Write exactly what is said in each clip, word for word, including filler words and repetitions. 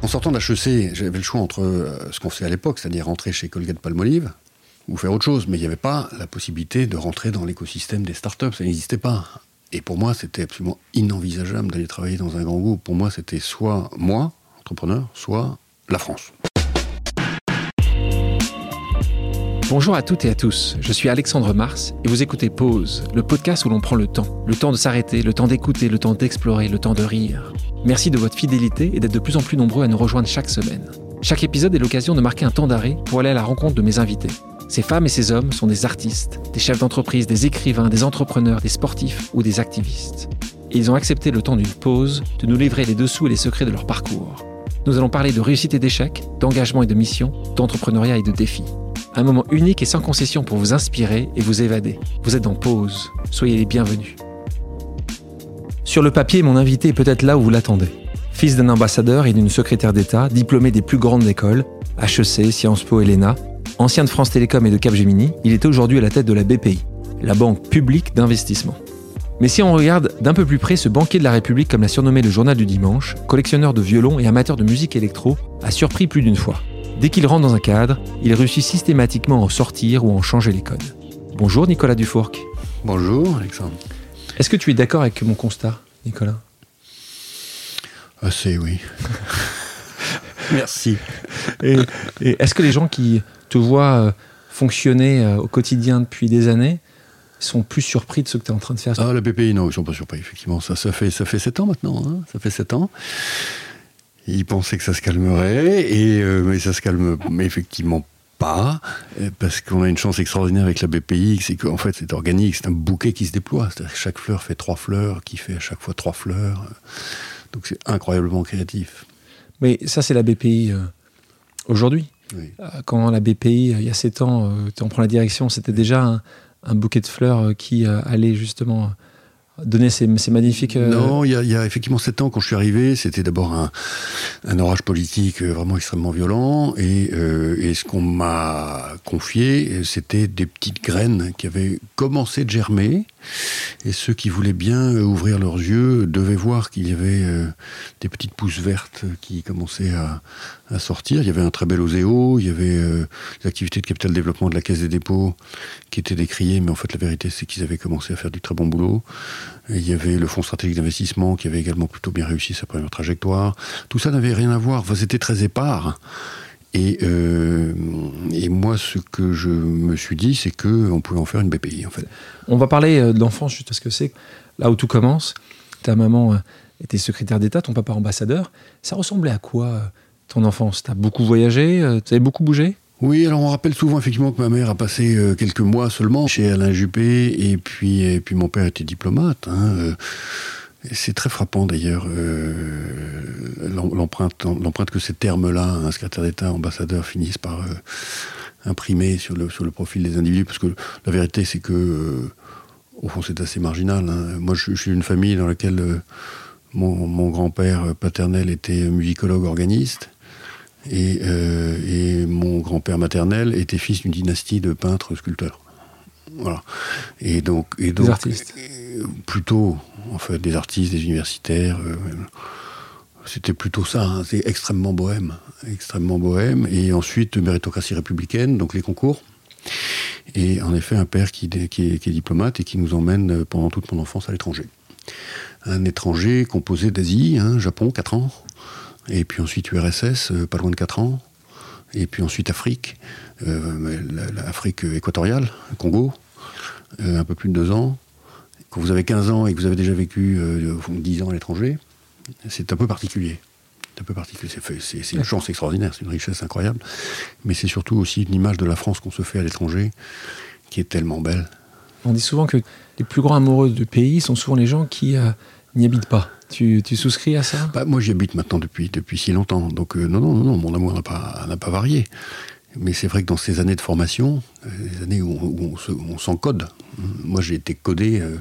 En sortant d'H E C, j'avais le choix entre ce qu'on faisait à l'époque, c'est-à-dire rentrer chez Colgate-Palmolive, ou faire autre chose, mais il n'y avait pas la possibilité de rentrer dans l'écosystème des startups, ça n'existait pas. Et pour moi, c'était absolument inenvisageable d'aller travailler dans un grand groupe. Pour moi, c'était soit moi, entrepreneur, soit la France. Bonjour à toutes et à tous, je suis Alexandre Mars et vous écoutez Pause, le podcast où l'on prend le temps. Le temps de s'arrêter, le temps d'écouter, le temps d'explorer, le temps de rire. Merci de votre fidélité et d'être de plus en plus nombreux à nous rejoindre chaque semaine. Chaque épisode est l'occasion de marquer un temps d'arrêt pour aller à la rencontre de mes invités. Ces femmes et ces hommes sont des artistes, des chefs d'entreprise, des écrivains, des entrepreneurs, des sportifs ou des activistes. Et ils ont accepté le temps d'une pause de nous livrer les dessous et les secrets de leur parcours. Nous allons parler de réussite et d'échec, d'engagement et de mission, d'entrepreneuriat et de défis. Un moment unique et sans concession pour vous inspirer et vous évader. Vous êtes en pause. Soyez les bienvenus. Sur le papier, mon invité est peut-être là où vous l'attendez. Fils d'un ambassadeur et d'une secrétaire d'État, diplômé des plus grandes écoles, H E C, Sciences Po et l'E N A, ancien de France Télécom et de Capgemini, il est aujourd'hui à la tête de la B P I, la Banque Publique d'Investissement. Mais si on regarde d'un peu plus près ce banquier de la République, comme l'a surnommé le Journal du Dimanche, collectionneur de violons et amateur de musique électro, a surpris plus d'une fois. Dès qu'il rentre dans un cadre, il réussit systématiquement à en sortir ou à en changer les codes. Bonjour Nicolas Dufourque. Bonjour Alexandre. Est-ce que tu es d'accord avec mon constat, Nicolas ? Assez, oui. Merci. Et, et est-ce que les gens qui te voient fonctionner au quotidien depuis des années sont plus surpris de ce que tu es en train de faire ? Ah, la B P I, non, ils ne sont pas surpris, effectivement. Ça, ça, fait, ça fait sept ans maintenant, hein. Ça fait sept ans. Ils pensaient que ça se calmerait, et, euh, mais ça se calme effectivement pas, parce qu'on a une chance extraordinaire avec la B P I, c'est qu'en fait c'est organique, c'est un bouquet qui se déploie, c'est-à-dire que chaque fleur fait trois fleurs, qui fait à chaque fois trois fleurs, donc c'est incroyablement créatif. Mais ça c'est la B P I euh, aujourd'hui. Oui. Quand la B P I, il y a sept ans, euh, on prend la direction, c'était oui. déjà un, un bouquet de fleurs qui euh, allait justement... donner ces, ces magnifiques... Euh... Non, il y, y a effectivement sept ans, quand je suis arrivé, c'était d'abord un, un orage politique vraiment extrêmement violent, et, euh, et ce qu'on m'a confié, c'était des petites graines qui avaient commencé de germer, et ceux qui voulaient bien ouvrir leurs yeux devaient voir qu'il y avait euh, des petites pousses vertes qui commençaient à, à sortir. Il y avait un très bel O S E O, il y avait euh, des activités de capital développement de la Caisse des dépôts qui étaient décriées, mais en fait la vérité c'est qu'ils avaient commencé à faire du très bon boulot. Et il y avait le Fonds stratégique d'investissement qui avait également plutôt bien réussi sa première trajectoire. Tout ça n'avait rien à voir, enfin, c'était très épars. Et, euh, et moi, ce que je me suis dit, c'est qu'on pouvait en faire une B P I, en fait. On va parler de l'enfance, juste parce que c'est là où tout commence. Ta maman était secrétaire d'État, ton papa ambassadeur. Ça ressemblait à quoi, ton enfance ? T'as beaucoup voyagé ? T'avais beaucoup bougé ? Oui, alors on rappelle souvent effectivement que ma mère a passé euh, quelques mois seulement chez Alain Juppé, et puis, et puis mon père était diplomate, hein, euh, c'est très frappant d'ailleurs, euh, l'empreinte, l'empreinte que ces termes-là, hein, secrétaire d'État, ambassadeur, finissent par euh, imprimer sur le, sur le profil des individus, parce que la vérité c'est que, euh, au fond c'est assez marginal, hein. Moi je, je suis d'une famille dans laquelle euh, mon, mon grand-père paternel était musicologue organiste, Et, euh, et mon grand-père maternel était fils d'une dynastie de peintres sculpteurs. Voilà. Et donc, et donc, des artistes. Et, plutôt, en fait, des artistes, des universitaires. Euh, c'était plutôt ça. Hein. C'est extrêmement bohème, extrêmement bohème. Et ensuite, méritocratie républicaine, donc les concours. Et en effet, un père qui, qui, est, qui est diplomate et qui nous emmène pendant toute mon enfance à l'étranger. Un étranger composé d'Asie, hein, Japon, quatre ans. Et puis ensuite U R S S, euh, pas loin de quatre ans. Et puis ensuite Afrique, euh, l'Afrique équatoriale, Congo, euh, un peu plus de deux ans. Quand vous avez quinze ans et que vous avez déjà vécu euh, dix ans à l'étranger, c'est un peu particulier. C'est un peu particulier. C'est, c'est, c'est une chance extraordinaire, c'est une richesse incroyable. Mais c'est surtout aussi une image de la France qu'on se fait à l'étranger qui est tellement belle. On dit souvent que les plus grands amoureux du pays sont souvent les gens qui euh, n'y habitent pas. Tu, tu souscris à ça ? Bah, moi, j'y habite maintenant depuis, depuis si longtemps. Donc, euh, non, non, non, mon amour n'a pas, n'a pas varié. Mais c'est vrai que dans ces années de formation, euh, les années où, on, où on, se, on s'encode, moi, j'ai été codé euh,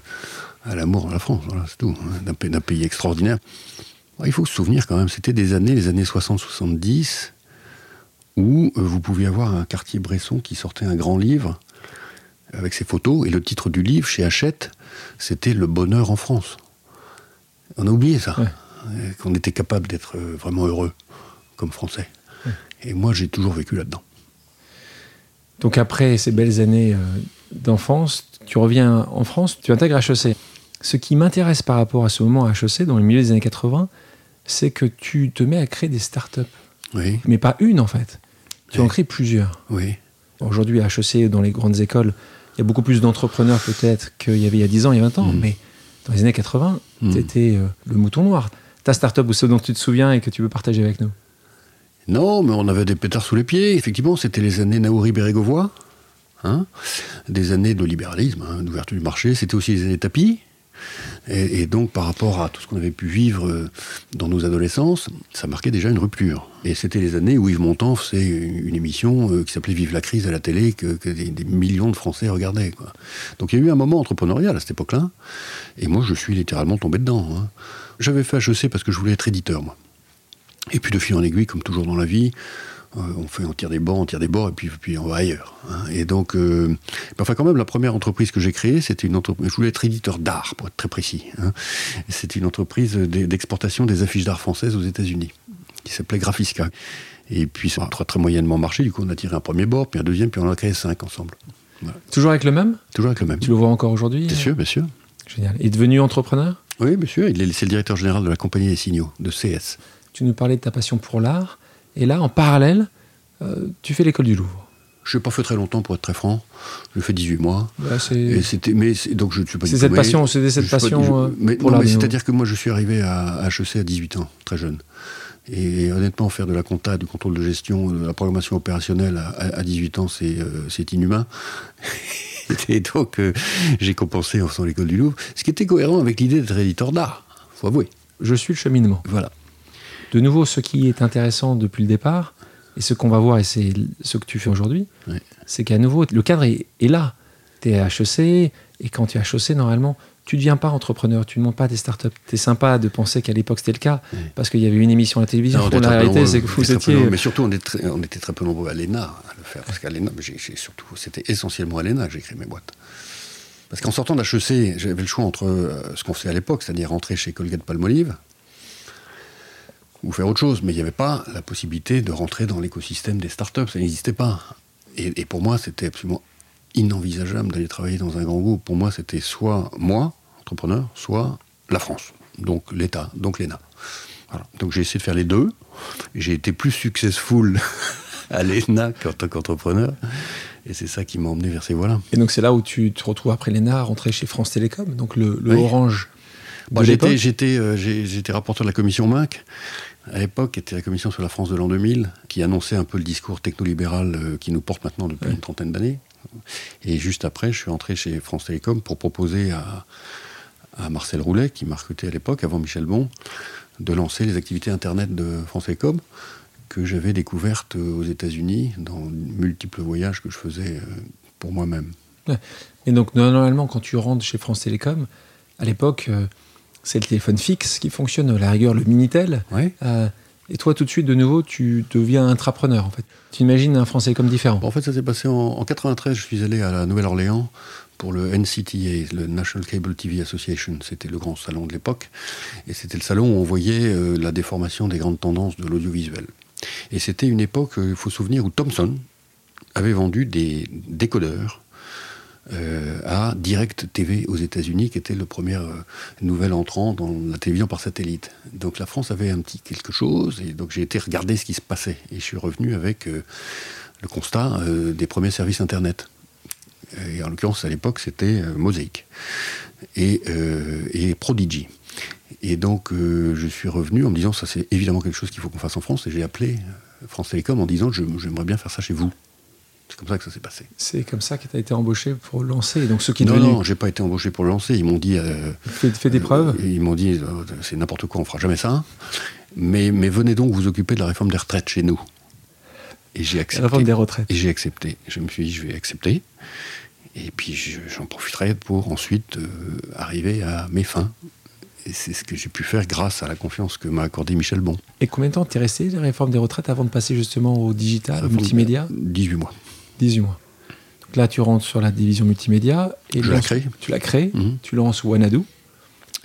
à l'amour de la France, voilà, c'est tout, hein, d'un, d'un pays extraordinaire. Il faut se souvenir quand même, c'était des années, les années soixante soixante-dix, où euh, vous pouviez avoir un quartier Bresson qui sortait un grand livre avec ses photos, et le titre du livre, chez Hachette, c'était « Le bonheur en France ». On a oublié ça, ouais. Qu'on était capable d'être vraiment heureux, comme Français. Ouais. Et moi, j'ai toujours vécu là-dedans. Donc après ces belles années d'enfance, tu reviens en France, tu intègres H E C. Ce qui m'intéresse par rapport à ce moment à H E C, dans le milieu des années quatre-vingts, c'est que tu te mets à créer des startups. Oui. Mais pas une, en fait. Tu oui. en crées plusieurs. Oui. Aujourd'hui, à H E C, dans les grandes écoles, il y a beaucoup plus d'entrepreneurs, peut-être, qu'il y avait il y a dix ans, il y a vingt ans. Mmh. Mais dans les années quatre-vingts, mmh. tu étais euh, le mouton noir. Ta startup ou ce dont tu te souviens et que tu veux partager avec nous? Non, mais on avait des pétards sous les pieds. Effectivement, c'était les années Naouri-Bérégovoy, hein, des années de libéralisme, hein, d'ouverture du marché. C'était aussi les années tapis. Et, et donc, par rapport à tout ce qu'on avait pu vivre dans nos adolescences, ça marquait déjà une rupture. Et c'était les années où Yves Montan faisait une émission qui s'appelait « Vive la crise » à la télé, que, que des, des millions de Français regardaient, quoi. Donc, il y a eu un moment entrepreneurial à cette époque-là. Et moi, je suis littéralement tombé dedans, hein. J'avais fait H E C parce que je voulais être éditeur, moi. Et puis, de fil en aiguille, comme toujours dans la vie, euh, on fait, on tire des bords, on tire des bords, et puis, puis on va ailleurs, hein. Et donc, euh, enfin, quand même, la première entreprise que j'ai créée, c'était une entreprise... Je voulais être éditeur d'art, pour être très précis, hein. C'était une entreprise d'exportation des affiches d'art françaises aux États-Unis, qui s'appelait Graphisca. Et puis, ça a très, très moyennement marché. Du coup, on a tiré un premier bord, puis un deuxième, puis on en a créé cinq ensemble. Voilà. Toujours avec le même ? Toujours avec le même. Tu le vois encore aujourd'hui ? Bien euh... sûr, bien sûr. Génial. Et devenu entrepreneur ? Oui, bien sûr. Il est, c'est le directeur général de la Compagnie des Signaux, de C S. Tu nous parlais de ta passion pour l'art, et là, en parallèle, euh, tu fais l'école du Louvre. Je n'ai pas fait très longtemps, pour être très franc. J'ai fait dix-huit mois. Bah, c'est... Et c'était, mais c'est, donc je ne suis pas. C'est cette passion, c'était cette passion. Pas, je, mais, pour non, l'art mais c'est-à-dire que moi, je suis arrivé à H E C à dix-huit ans, très jeune. Et, et honnêtement, faire de la compta, du contrôle de gestion, de la programmation opérationnelle à, à, à dix-huit ans, c'est, euh, c'est inhumain. Et donc, euh, j'ai compensé en faisant l'école du Louvre, ce qui était cohérent avec l'idée d'être éditeur d'art. Faut avouer. Je suis le cheminement. Voilà. De nouveau, ce qui est intéressant depuis le départ, et ce qu'on va voir, et c'est ce que tu fais aujourd'hui, oui. c'est qu'à nouveau, le cadre est, est là. Tu es à H E C, et quand tu es à H E C, normalement, tu ne deviens pas entrepreneur, tu ne montes pas des startups. C'est sympa de penser qu'à l'époque, c'était le cas, oui. parce qu'il y avait une émission à la télévision. Non, on la réalité, nombreux, c'est que vous étiez... Nombreux, mais surtout, on, est très, on était très peu nombreux à l'E N A à le faire, parce qu'à l'E N A, j'ai, j'ai surtout, c'était essentiellement à l'E N A que j'ai créé mes boîtes. Parce qu'en sortant d'H E C, j'avais le choix entre ce qu'on faisait à l'époque, c'est-à-dire rentrer chez Colgate-Palmolive, ou faire autre chose, mais il n'y avait pas la possibilité de rentrer dans l'écosystème des startups, ça n'existait pas. Et, et pour moi, c'était absolument inenvisageable d'aller travailler dans un grand groupe. Pour moi, c'était soit moi, entrepreneur, soit la France, donc l'État, donc l'E N A. Voilà. Donc j'ai essayé de faire les deux. J'ai été plus successful à l'E N A qu'en tant qu'entrepreneur, et c'est ça qui m'a emmené vers ces voies-là. Et donc c'est là où tu te retrouves après l'E N A, rentré chez France Télécom, donc le, le oui. Orange. Bon, j'étais, j'étais, euh, j'ai, j'étais rapporteur de la commission M I N C, à l'époque, qui était la commission sur la France de l'an deux mille, qui annonçait un peu le discours technolibéral euh, qui nous porte maintenant depuis ouais. une trentaine d'années. Et juste après, je suis entré chez France Télécom pour proposer à, à Marcel Roulet, qui m'a recruté à l'époque, avant Michel Bon, de lancer les activités Internet de France Télécom, que j'avais découvertes aux États-Unis dans multiples voyages que je faisais euh, pour moi-même. Ouais. Et donc, normalement, quand tu rentres chez France Télécom, à l'époque... Euh... c'est le téléphone fixe qui fonctionne, à la rigueur, le Minitel. Oui. Euh, et toi, tout de suite, de nouveau, tu deviens intrapreneur, en fait. Tu imagines un Français comme différent. En fait, ça s'est passé en, en quatre-vingt-treize. Je suis allé à la Nouvelle-Orléans pour le N C T A, le National Cable T V Association. C'était le grand salon de l'époque. Et c'était le salon où on voyait euh, la déformation des grandes tendances de l'audiovisuel. Et c'était une époque, il euh, faut se souvenir, où Thomson avait vendu des décodeurs Euh, à Direct T V aux États-Unis, qui était le premier euh, nouvel entrant dans la télévision par satellite. Donc la France avait un petit quelque chose, et donc j'ai été regarder ce qui se passait. Et je suis revenu avec euh, le constat euh, des premiers services Internet. Et en l'occurrence, à l'époque, c'était euh, Mosaic et, euh, et Prodigy. Et donc euh, je suis revenu en me disant, ça c'est évidemment quelque chose qu'il faut qu'on fasse en France, et j'ai appelé France Télécom en disant, je, j'aimerais bien faire ça chez vous. C'est comme ça que ça s'est passé. C'est comme ça que tu as été embauché pour le lancer. Donc, ceux qui non, devenus... non, je n'ai pas été embauché pour le lancer. Ils m'ont dit... Euh, fais, fais des euh, preuves. Ils m'ont dit, euh, c'est n'importe quoi, on ne fera jamais ça. Mais, mais venez donc vous occuper de la réforme des retraites chez nous. Et j'ai accepté. La réforme des retraites. Et j'ai accepté. Je me suis dit, je vais accepter. Et puis, je, j'en profiterai pour ensuite euh, arriver à mes fins. Et c'est ce que j'ai pu faire grâce à la confiance que m'a accordé Michel Bon. Et combien de temps t'es resté, la réforme des retraites, avant de passer justement au digital, au multimédia ? dix-huit mois. dix-huit mois. Donc là, tu rentres sur la division multimédia. Et je la crée. Tu la crées, mm-hmm. tu lances Wanadoo.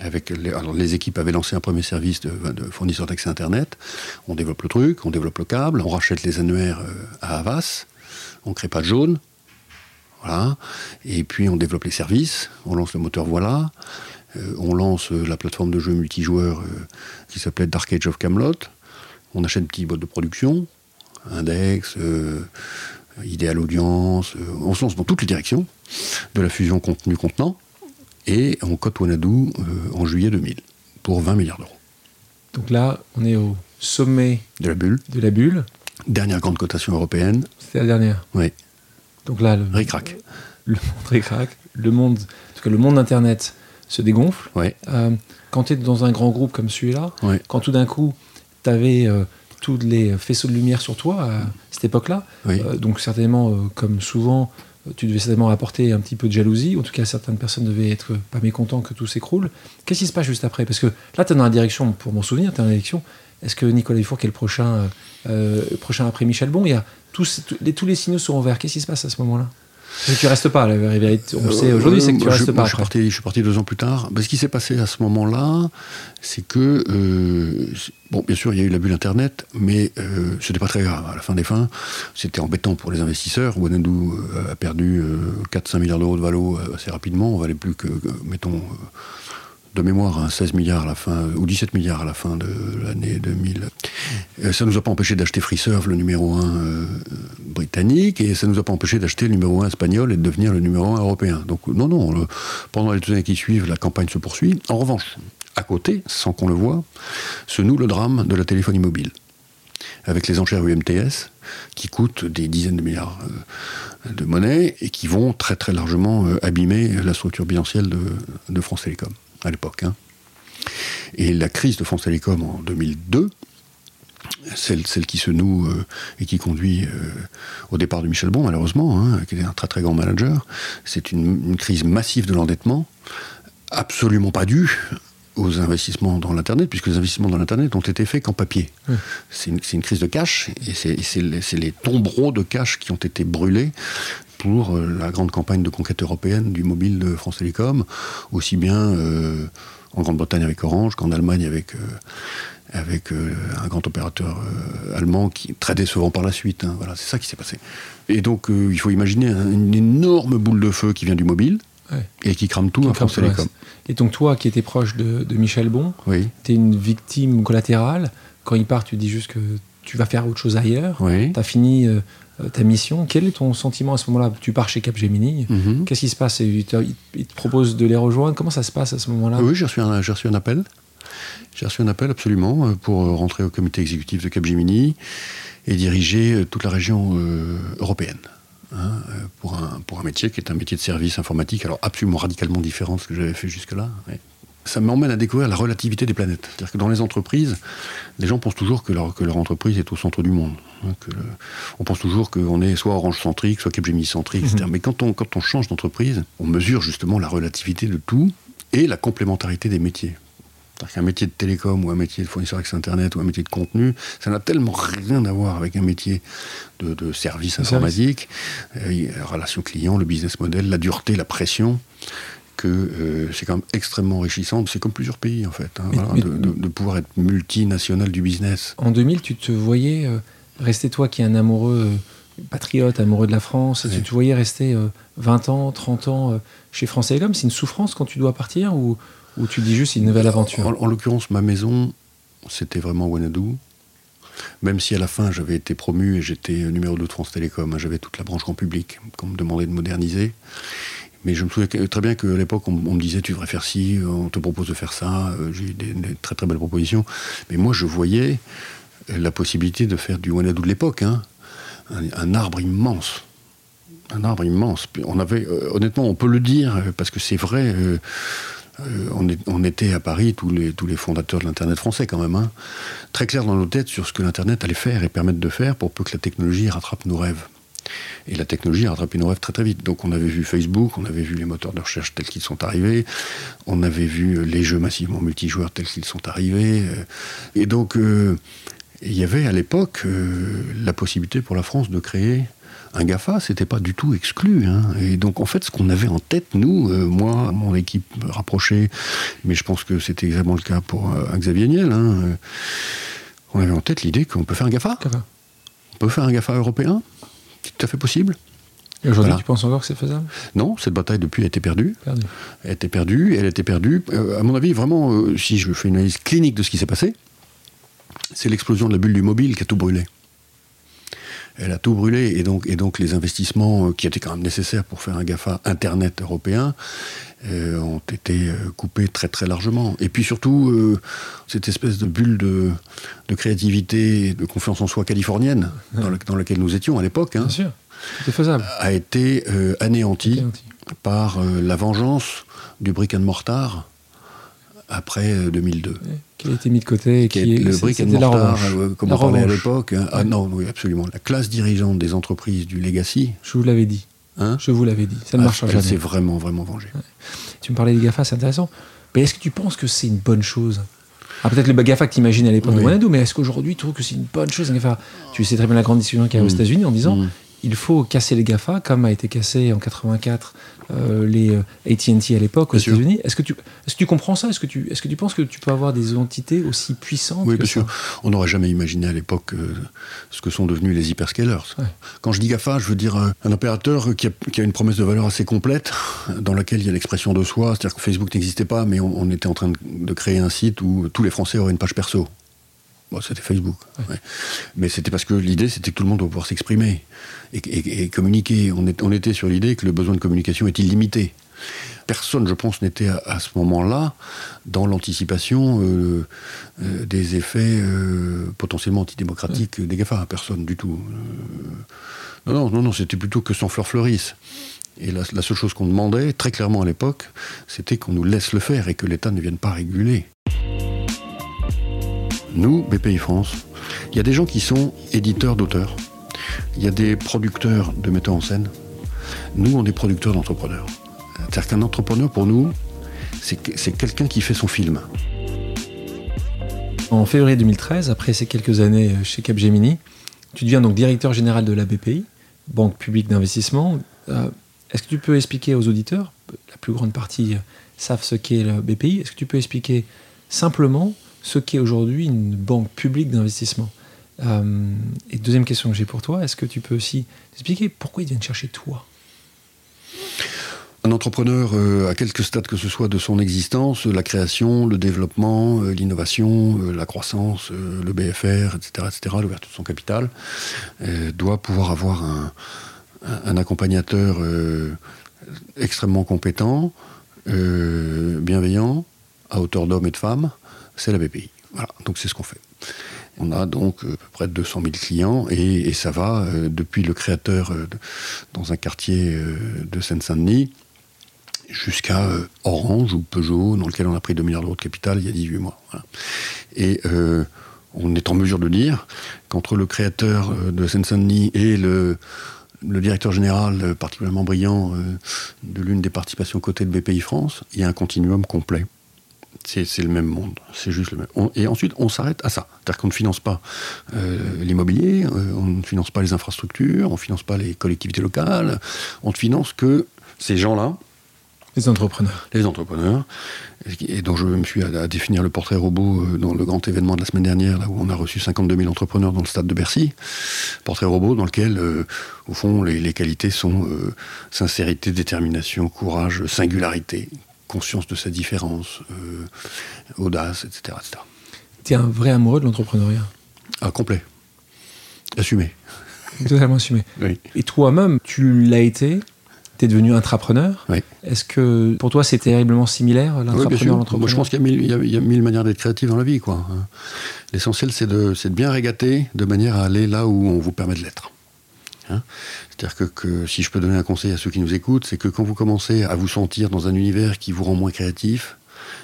Avec les, alors les équipes avaient lancé un premier service de, de fournisseur d'accès Internet. On développe le truc, on développe le câble, on rachète les annuaires à Havas, on ne crée pas de jaune. Voilà. Et puis on développe les services, on lance le moteur Voilà, euh, on lance la plateforme de jeux multijoueurs euh, qui s'appelait Dark Age of Camelot. On achète des petits boîtes de production, Index, euh, Idéal Audience, euh, on se lance dans toutes les directions de la fusion contenu-contenant. Et on cote Wanadoo euh, en juillet deux mille pour vingt milliards d'euros. Donc là, on est au sommet de la bulle. De la bulle. Dernière grande cotation européenne. C'était la dernière. Oui. Donc là, le ric-rac. Le monde ric-rac. Le monde, en tout cas, le monde d'Internet se dégonfle. Oui. Euh, quand tu es dans un grand groupe comme celui-là, oui. Quand tout d'un coup, tu avais euh, tous les faisceaux de lumière sur toi à euh, cette époque-là, oui. euh, donc certainement, euh, comme souvent, tu devais certainement apporter un petit peu de jalousie. En tout cas, certaines personnes devaient être pas mécontentes que tout s'écroule. Qu'est-ce qui se passe juste après ? Parce que là, tu es dans la direction, pour mon souvenir, tu es dans la direction. Est-ce que Nicolas Dufourque est le prochain, euh, le prochain après Michel Bon ? Il y a tous, tous, les, tous les signaux sont ouverts. Qu'est-ce qui se passe à ce moment-là ? Parce que tu ne restes pas. Là, on le sait aujourd'hui, c'est que tu ne restes je, pas. Moi, je, suis parti, je suis parti deux ans plus tard. Mais ce qui s'est passé à ce moment-là, c'est que... Euh, c'est, bon, bien sûr, il y a eu la bulle Internet, mais euh, ce n'était pas très grave. À la fin des fins, c'était embêtant pour les investisseurs. Wanadoo a perdu euh, quatre à cinq milliards d'euros de valo assez rapidement. On valait plus que, que mettons... Euh, de mémoire, hein, seize milliards à la fin, ou dix-sept milliards à la fin de l'année deux mille. Euh, ça ne nous a pas empêché d'acheter Freesurf, le numéro un euh, britannique, et ça ne nous a pas empêché d'acheter le numéro un espagnol et de devenir le numéro un européen. Donc non, non, le, pendant les deux années qui suivent, la campagne se poursuit. En revanche, à côté, sans qu'on le voie, se noue le drame de la téléphonie mobile, avec les enchères U M T S, qui coûtent des dizaines de milliards euh, de monnaie, et qui vont très très largement euh, abîmer la structure bilancielle de, de France Télécom. À l'époque. Hein. Et la crise de France Télécom en deux mille deux, celle, celle qui se noue euh, et qui conduit euh, au départ de Michel Bon, malheureusement, hein, qui était un très très grand manager, c'est une, une crise massive de l'endettement, absolument pas due aux investissements dans l'Internet, puisque les investissements dans l'Internet ont été faits qu'en papier. Mmh. C'est, une, c'est une crise de cash, et c'est, et c'est, c'est les tombereaux de cash qui ont été brûlés pour la grande campagne de conquête européenne du mobile de France Télécom, aussi bien euh, en Grande-Bretagne avec Orange qu'en Allemagne avec, euh, avec euh, un grand opérateur euh, allemand, qui, très décevant par la suite. Hein, voilà, c'est ça qui s'est passé. Et donc, euh, il faut imaginer un, une énorme boule de feu qui vient du mobile, ouais. Et qui crame tout qui à crame France Télécom. Et donc toi, qui étais proche de, de Michel Bon, oui. Tu es une victime collatérale. Quand il part, tu dis juste que tu vas faire autre chose ailleurs. Oui. Tu as fini... Euh, ta mission, quel est ton sentiment à ce moment-là ? Tu pars chez Capgemini, mm-hmm. Qu'est-ce qui se passe ? Ils te, ils te proposent de les rejoindre, comment ça se passe à ce moment-là ? Oui, j'ai reçu, un, j'ai reçu un appel, j'ai reçu un appel absolument pour rentrer au comité exécutif de Capgemini et diriger toute la région euh, européenne. Hein, pour, un, pour un métier qui est un métier de service informatique, alors absolument radicalement différent de ce que j'avais fait jusque-là. Ouais. Ça m'emmène à découvrir la relativité des planètes. C'est-à-dire que dans les entreprises, les gens pensent toujours que leur, que leur entreprise est au centre du monde. Hein, que le, on pense toujours qu'on est soit Orange-centrique, soit Capgemini-centrique, et cetera. Mm-hmm. Mais quand on, quand on change d'entreprise, on mesure justement la relativité de tout et la complémentarité des métiers. C'est-à-dire qu'un métier de télécom ou un métier de fournisseur d'accès Internet ou un métier de contenu, ça n'a tellement rien à voir avec un métier de, de service informatique, euh, relation client, le business model, la dureté, la pression... que euh, c'est quand même extrêmement enrichissant. C'est comme plusieurs pays, en fait, hein, mais, voilà, mais, de, de, de pouvoir être multinational du business. En deux mille, tu te voyais euh, rester, toi qui es un amoureux euh, patriote, amoureux de la France, oui. Tu te voyais rester euh, vingt ans, trente ans euh, chez France Télécom. C'est une souffrance quand tu dois partir ou, ou tu dis juste c'est une nouvelle aventure ? En, en l'occurrence, ma maison, c'était vraiment Wanadoo. Même si à la fin, j'avais été promu et j'étais numéro deux de France Télécom. Hein, j'avais toute la branche grand public qu'on me demandait de moderniser. Mais je me souviens très bien qu'à l'époque, on, on me disait « tu devrais faire ci, on te propose de faire ça ». J'ai eu des, des très très belles propositions. Mais moi, je voyais la possibilité de faire du Wanadoo de l'époque. Hein. Un, un arbre immense. Un arbre immense. On avait, euh, honnêtement, on peut le dire, parce que c'est vrai... Euh, Euh, on, est, on était à Paris, tous les, tous les fondateurs de l'Internet français quand même, hein, très clairs dans nos têtes sur ce que l'Internet allait faire et permettre de faire pour peu que la technologie rattrape nos rêves. Et la technologie a rattrapé nos rêves très très vite. Donc on avait vu Facebook, on avait vu les moteurs de recherche tels qu'ils sont arrivés, on avait vu les jeux massivement multijoueurs tels qu'ils sont arrivés. Et donc il euh, y avait à l'époque euh, la possibilité pour la France de créer un GAFA, c'était pas du tout exclu. Hein. Et donc, en fait, ce qu'on avait en tête, nous, euh, moi, mon équipe rapprochée, mais je pense que c'était exactement le cas pour euh, Xavier Niel, hein, euh, on avait en tête l'idée qu'on peut faire un GAFA. GAFA. On peut faire un GAFA européen, c'est tout à fait possible. Et aujourd'hui, voilà. Tu penses encore que c'est faisable ? Non, cette bataille, depuis, a été perdue. Perdu. Elle a été perdue, elle a été perdue. Euh, à mon avis, vraiment, euh, si je fais une analyse clinique de ce qui s'est passé, c'est l'explosion de la bulle du mobile qui a tout brûlé. Elle a tout brûlé, et donc, et donc les investissements qui étaient quand même nécessaires pour faire un GAFA Internet européen euh, ont été coupés très très largement. Et puis surtout, euh, cette espèce de bulle de, de créativité et de confiance en soi californienne, ouais. dans, la, dans laquelle nous étions à l'époque, hein, a été euh, anéantie anéanti. par euh, la vengeance du brick and mortar après euh, deux mille deux. Ouais. Qui a été mis de côté. Et qui qui est, est, le brick and mortar, comme on parlait à l'époque. Hein. Ah ouais. Non, oui, absolument. La classe dirigeante des entreprises du legacy... Je vous l'avais dit. Hein Je vous l'avais dit. Ça ne ah, marchera jamais. Elle s'est vraiment, vraiment vengée. Ouais. Tu me parlais des GAFA, c'est intéressant. Mais est-ce que tu penses que c'est une bonne chose ? Ah, peut-être le GAFA que tu imagines à l'époque oui. de Wanadoo, mais est-ce qu'aujourd'hui, tu trouves que c'est une bonne chose ? GAFA, tu sais très bien la grande discussion qu'il y a mmh. aux États-Unis en disant mmh. il faut casser les GAFA, comme a été cassé en quatre-vingt-quatre euh, les A T and T à l'époque aux États-Unis. Est-ce que tu, est-ce que tu comprends ça ? Est-ce que tu, est-ce que tu penses que tu peux avoir des entités aussi puissantes ? Oui, bien sûr. On n'aurait jamais imaginé à l'époque euh, ce que sont devenus les hyperscalers. Ouais. Quand je dis GAFA, je veux dire euh, un opérateur qui a, qui a une promesse de valeur assez complète, dans laquelle il y a l'expression de soi. C'est-à-dire que Facebook n'existait pas, mais on, on était en train de, de créer un site où tous les Français auraient une page perso. Bon, c'était Facebook. Ouais. Ouais. Mais c'était parce que l'idée, c'était que tout le monde doit pouvoir s'exprimer et, et, et communiquer. On, est, on était sur l'idée que le besoin de communication est illimité. Personne, je pense, n'était à, à ce moment-là dans l'anticipation euh, euh, des effets euh, potentiellement antidémocratiques ouais. des GAFA. Personne du tout. Euh, non, non, non, c'était plutôt que sans fleur fleurisse. Et la, la seule chose qu'on demandait, très clairement à l'époque, c'était qu'on nous laisse le faire et que l'État ne vienne pas réguler. Nous, B P I France, il y a des gens qui sont éditeurs d'auteurs, il y a des producteurs de metteurs en scène. Nous, on est producteurs d'entrepreneurs. C'est-à-dire qu'un entrepreneur, pour nous, c'est, c'est quelqu'un qui fait son film. En février deux mille treize, après ces quelques années chez Capgemini, tu deviens donc directeur général de la B P I, Banque Publique d'Investissement. Euh, est-ce que tu peux expliquer aux auditeurs, la plus grande partie savent ce qu'est la B P I, est-ce que tu peux expliquer simplement ce qu'est aujourd'hui une banque publique d'investissement. Euh, et deuxième question que j'ai pour toi, est-ce que tu peux aussi t'expliquer pourquoi ils viennent chercher toi ? Un entrepreneur, euh, à quelque stade que ce soit de son existence, la création, le développement, euh, l'innovation, euh, la croissance, euh, le B F R, et cetera, et cetera, l'ouverture de son capital, euh, doit pouvoir avoir un, un accompagnateur euh, extrêmement compétent, euh, bienveillant, à hauteur d'hommes et de femmes. C'est la B P I. Voilà, donc c'est ce qu'on fait. On a donc euh, près de deux cent mille clients et, et ça va euh, depuis le créateur euh, de, dans un quartier euh, de Seine-Saint-Denis jusqu'à euh, Orange ou Peugeot, dans lequel on a pris deux milliards d'euros de capital il y a dix-huit mois. Voilà. Et euh, on est en mesure de dire qu'entre le créateur euh, de Seine-Saint-Denis et le, le directeur général euh, particulièrement brillant euh, de l'une des participations cotées de B P I France, il y a un continuum complet. C'est, c'est le même monde, c'est juste le même. On, et ensuite, on s'arrête à ça. C'est-à-dire qu'on ne finance pas euh, l'immobilier, euh, on ne finance pas les infrastructures, on ne finance pas les collectivités locales, on ne finance que ces gens-là. Les entrepreneurs. Les entrepreneurs. Et donc je me suis à, à définir le portrait robot euh, dans le grand événement de la semaine dernière, là où on a reçu cinquante-deux mille entrepreneurs dans le stade de Bercy. Portrait robot dans lequel, euh, au fond, les, les qualités sont euh, sincérité, détermination, courage, singularité. Conscience de sa différence, euh, audace, et cetera, et cetera. T'es un vrai amoureux de l'entrepreneuriat ? Ah, complet. Assumé. Totalement assumé. Oui. Et toi-même, tu l'as été, t'es devenu intrapreneur. Oui. Est-ce que pour toi, c'est terriblement similaire, l'intrapreneur, oui, bien sûr. L'entrepreneur ? Moi, je pense qu'il y a, mille, il y a, il y a mille manières d'être créatif dans la vie, quoi. L'essentiel, c'est de, c'est de bien régater de manière à aller là où on vous permet de l'être. Hein ? C'est-à-dire que, que si je peux donner un conseil à ceux qui nous écoutent, c'est que quand vous commencez à vous sentir dans un univers qui vous rend moins créatif,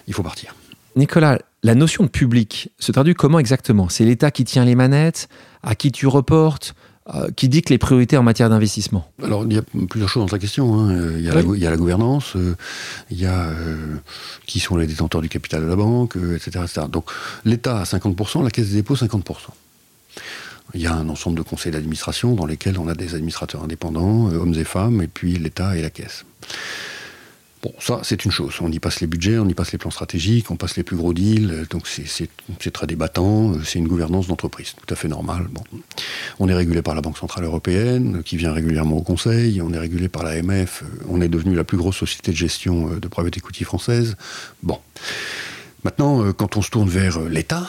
il faut partir. Nicolas, la notion de public se traduit comment exactement ? C'est l'État qui tient les manettes, à qui tu reportes, euh, qui dicte les priorités en matière d'investissement ? Alors, il y a plusieurs choses dans ta question. Hein. Il y a oui. la, il y a la gouvernance, euh, il y a euh, qui sont les détenteurs du capital de la banque, euh, et cetera, et cetera. Donc, l'État à cinquante pour cent, la Caisse des dépôts cinquante pour cent. Il y a un ensemble de conseils d'administration dans lesquels on a des administrateurs indépendants, hommes et femmes, et puis l'État et la Caisse. Bon, ça, c'est une chose. On y passe les budgets, on y passe les plans stratégiques, on passe les plus gros deals, donc c'est, c'est, c'est très débattant, c'est une gouvernance d'entreprise, tout à fait normale. Bon. On est régulé par la Banque Centrale Européenne, qui vient régulièrement au Conseil, on est régulé par l'A M F, on est devenu la plus grosse société de gestion de private equity française. Bon. Maintenant, quand on se tourne vers l'État,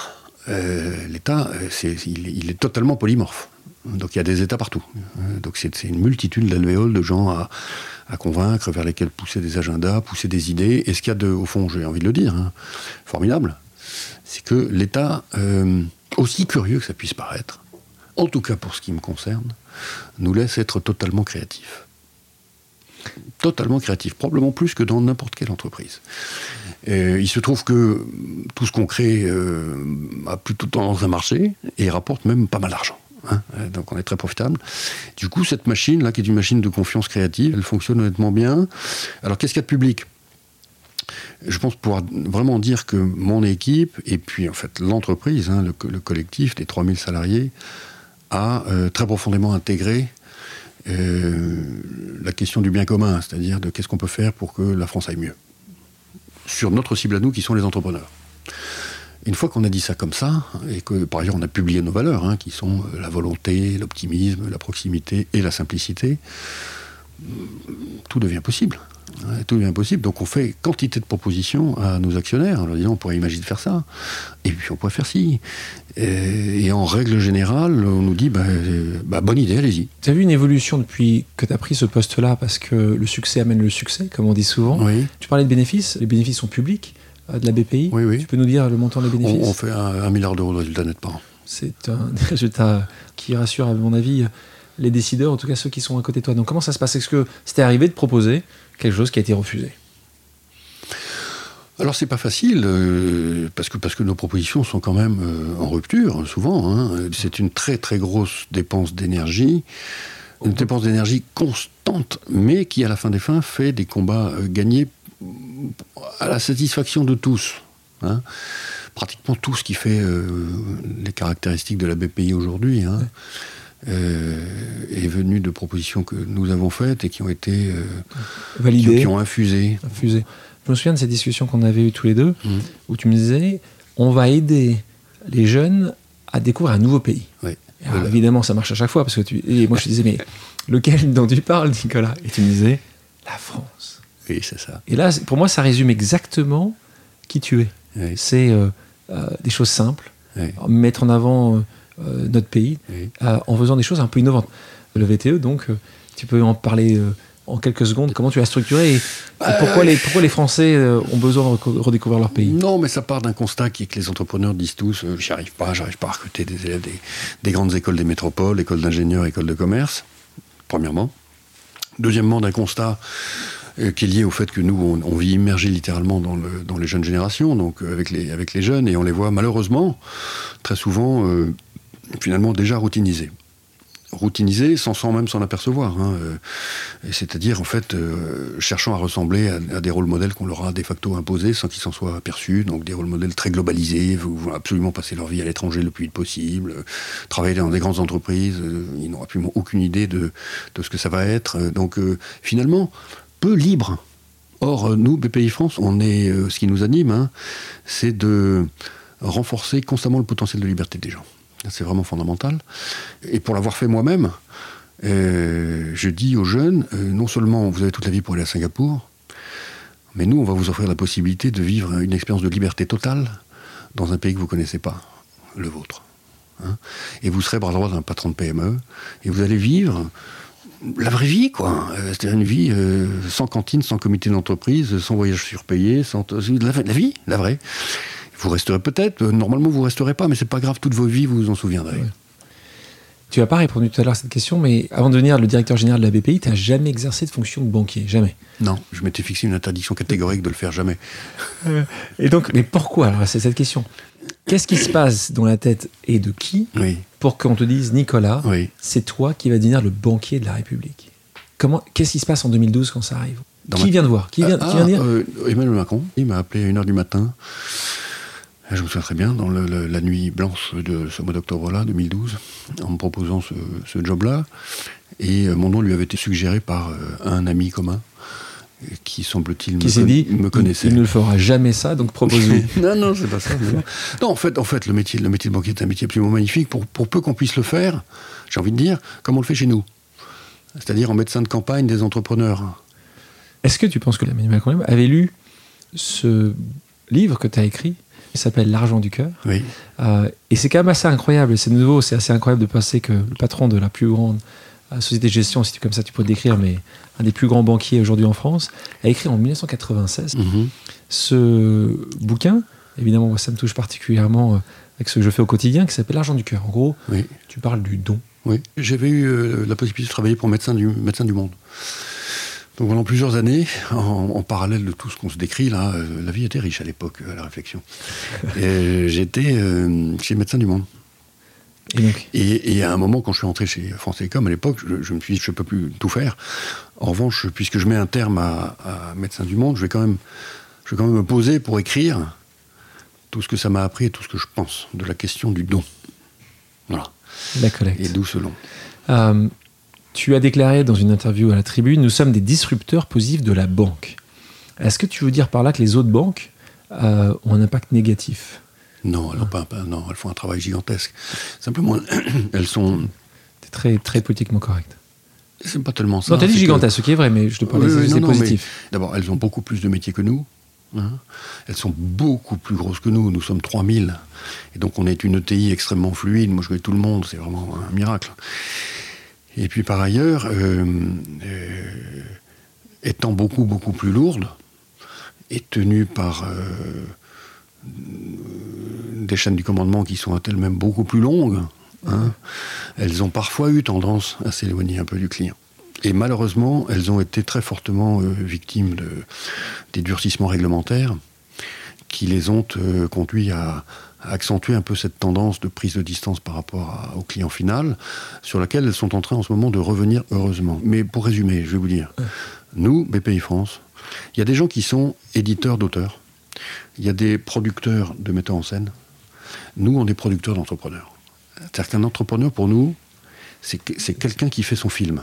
euh, l'État, c'est, il, il est totalement polymorphe. Donc il y a des États partout. Donc c'est, c'est une multitude d'alvéoles de gens à, à convaincre, vers lesquels pousser des agendas, pousser des idées. Et ce qu'il y a de, au fond, j'ai envie de le dire, hein, formidable, c'est que l'État, euh, aussi curieux que ça puisse paraître, en tout cas pour ce qui me concerne, nous laisse être totalement créatifs. Totalement créatifs, probablement plus que dans n'importe quelle entreprise. Et il se trouve que tout ce qu'on crée euh, a plutôt tendance à marcher et rapporte même pas mal d'argent. Hein, donc on est très profitable. Du coup, cette machine-là, qui est une machine de confiance créative, elle fonctionne honnêtement bien. Alors, qu'est-ce qu'il y a de public ? Je pense pouvoir vraiment dire que mon équipe, et puis en fait l'entreprise, hein, le, co- le collectif des trois mille salariés, a euh, très profondément intégré euh, la question du bien commun, c'est-à-dire de qu'est-ce qu'on peut faire pour que la France aille mieux. Sur notre cible à nous, qui sont les entrepreneurs. Une fois qu'on a dit ça comme ça, et que par ailleurs on a publié nos valeurs, hein, qui sont la volonté, l'optimisme, la proximité et la simplicité, tout devient possible. Hein, tout devient possible. Donc on fait quantité de propositions à nos actionnaires, en leur disant on pourrait imaginer de faire ça, et puis on pourrait faire ci. Et, et en règle générale, on nous dit bah, bah, bonne idée, allez-y. Tu as vu une évolution depuis que tu as pris ce poste-là, parce que le succès amène le succès, comme on dit souvent. Oui. Tu parlais de bénéfices, les bénéfices sont publics. De la B P I, oui, oui. Tu peux nous dire le montant des bénéfices ? On, on fait un, un milliard d'euros de résultats nets par an. C'est un résultat qui rassure, à mon avis, les décideurs, en tout cas ceux qui sont à côté de toi. Donc comment ça se passe ? Est-ce que c'était arrivé de proposer quelque chose qui a été refusé ? Alors c'est pas facile, euh, parce que, parce que nos propositions sont quand même euh, en rupture, souvent. Hein. C'est une très très grosse dépense d'énergie. Une dépense d'énergie constante, mais qui à la fin des fins fait des combats euh, gagnés à la satisfaction de tous. Hein. Pratiquement tout ce qui fait euh, les caractéristiques de la B P I aujourd'hui hein, ouais. euh, est venu de propositions que nous avons faites et qui ont été euh, validées, qui, qui ont infusé. infusé. Je me souviens de cette discussion qu'on avait eue tous les deux, mmh. où tu me disais, on va aider les jeunes à découvrir un nouveau pays. Oui. Alors, voilà. Évidemment, ça marche à chaque fois, parce que tu... et moi je te disais, mais lequel dont tu parles, Nicolas ? Et tu me disais, la France. Oui, c'est ça. Et là, pour moi, ça résume exactement qui tu es. Oui. C'est euh, euh, des choses simples, oui. Mettre en avant euh, notre pays, oui. euh, en faisant des choses un peu innovantes. Le V T E, donc, euh, tu peux en parler euh, en quelques secondes. Comment tu as structuré et, et euh... pourquoi, les, pourquoi les Français euh, ont besoin de redécouvrir leur pays ? Non, mais ça part d'un constat qui est que les entrepreneurs disent tous euh, « j'y arrive pas, j'arrive pas à recruter des élèves des, des grandes écoles des métropoles, écoles d'ingénieurs, écoles de commerce, premièrement. Deuxièmement, d'un constat... qui est lié au fait que nous, on, on vit immergé littéralement dans, le, dans les jeunes générations, donc avec les, avec les jeunes, et on les voit malheureusement, très souvent, euh, finalement déjà routinisés. Routinisés sans, sans même s'en apercevoir. Hein. Et c'est-à-dire, en fait, euh, cherchant à ressembler à, à des rôles modèles qu'on leur a de facto imposés sans qu'ils s'en soient aperçus, donc des rôles modèles très globalisés, voulant absolument passer leur vie à l'étranger le plus vite possible, euh, travailler dans des grandes entreprises, euh, ils n'ont absolument aucune idée de, de ce que ça va être. Donc, euh, finalement... peu libre. Or, nous, B P I France, on est, euh, ce qui nous anime, hein, c'est de renforcer constamment le potentiel de liberté des gens. C'est vraiment fondamental. Et pour l'avoir fait moi-même, euh, je dis aux jeunes, euh, non seulement vous avez toute la vie pour aller à Singapour, mais nous, on va vous offrir la possibilité de vivre une expérience de liberté totale dans un pays que vous ne connaissez pas, le vôtre. Hein. Et vous serez bras droit d'un patron de P M E, et vous allez vivre... la vraie vie, quoi. Euh, c'est-à-dire une vie euh, sans cantine, sans comité d'entreprise, sans voyage surpayé, sans... T- la, la vie, la vraie. Vous resterez peut-être, euh, normalement vous resterez pas, mais c'est pas grave, toute votre vie, vous vous en souviendrez. Ouais. Tu n'as pas répondu tout à l'heure à cette question, mais avant de devenir le directeur général de la B P I, tu n'as jamais exercé de fonction de banquier, jamais. Non, je m'étais fixé une interdiction catégorique de le faire, jamais. Et donc, mais pourquoi, alors, c'est cette question. Qu'est-ce qui se passe dans la tête et de qui oui. pour qu'on te dise, Nicolas, oui. c'est toi qui vas devenir le banquier de la République ? Comment, qu'est-ce qui se passe en deux mille douze quand ça arrive ? Dans Qui ma... vient de voir qui vient, ah, qui vient de dire... euh, Emmanuel Macron, il m'a appelé à une heure du matin. Je me souviens très bien, dans le, la, la nuit blanche de ce mois d'octobre-là, deux mille douze, en me proposant ce, ce job-là. Et euh, mon nom lui avait été suggéré par euh, un ami commun, qui, semble-t-il, qui me, s'est con... dit, me connaissait. Il ne le fera jamais ça, donc propose-lui. non, non, c'est pas ça. Non, non en, fait, en fait, le métier, le métier de banquier est un métier absolument magnifique. Pour, pour peu qu'on puisse le faire, j'ai envie de dire, comme on le fait chez nous. C'est-à-dire en médecin de campagne des entrepreneurs. Est-ce que tu penses que la Emmanuel Macron avait lu ce livre que tu as écrit? Il s'appelle L'argent du cœur. Oui. Euh, et c'est quand même assez incroyable. C'est nouveau, c'est assez incroyable de penser que le patron de la plus grande euh, société de gestion, si tu, comme ça tu peux le décrire, mais un des plus grands banquiers aujourd'hui en France, a écrit en dix-neuf cent quatre-vingt-seize mm-hmm. ce bouquin. Évidemment, moi, ça me touche particulièrement euh, avec ce que je fais au quotidien, qui s'appelle L'argent du cœur. En gros, oui. Tu parles du don. Oui. J'avais eu euh, la possibilité de travailler pour Médecins du, Médecins du Monde. Donc pendant plusieurs années, en, en parallèle de tout ce qu'on se décrit, là, euh, la vie était riche à l'époque, à la réflexion. Et j'étais euh, chez Médecins du Monde. Et, donc et, et à un moment, quand je suis rentré chez France Télécom, à l'époque, je, je me suis dit, je ne peux plus tout faire. En revanche, puisque je mets un terme à, à Médecins du Monde, je vais, quand même, je vais quand même me poser pour écrire tout ce que ça m'a appris et tout ce que je pense de la question du don. Voilà. La collecte. Et d'où ce nom. Euh... Tu as déclaré dans une interview à la Tribune « Nous sommes des disrupteurs positifs de la banque ». Est-ce que tu veux dire par là que les autres banques euh, ont un impact négatif ? Non, elles, hein. pas, pas, non, elles font un travail gigantesque. Simplement, elles sont... C'est très, très politiquement correct. C'est pas tellement ça. Non, t'as dit gigantesque, ce qui est vrai, mais je te parle euh, des non, non, positifs. Mais, d'abord, elles ont beaucoup plus de métiers que nous. Hein. Elles sont beaucoup plus grosses que nous. Nous sommes trois mille. Et donc, on est une E T I extrêmement fluide. Moi, je connais tout le monde. C'est vraiment un miracle. Et puis par ailleurs, euh, euh, étant beaucoup, beaucoup plus lourde, et tenue par euh, des chaînes du commandement qui sont à elles même beaucoup plus longues, hein, elles ont parfois eu tendance à s'éloigner un peu du client. Et malheureusement, elles ont été très fortement euh, victimes de, des durcissements réglementaires qui les ont euh, conduits à... accentuer un peu cette tendance de prise de distance par rapport à, au client final, sur laquelle elles sont en train en ce moment de revenir heureusement. Mais pour résumer, je vais vous dire, nous, B P I France, il y a des gens qui sont éditeurs d'auteurs, il y a des producteurs de metteurs en scène, nous, on est producteurs d'entrepreneurs. C'est-à-dire qu'un entrepreneur, pour nous, c'est, c'est quelqu'un qui fait son film.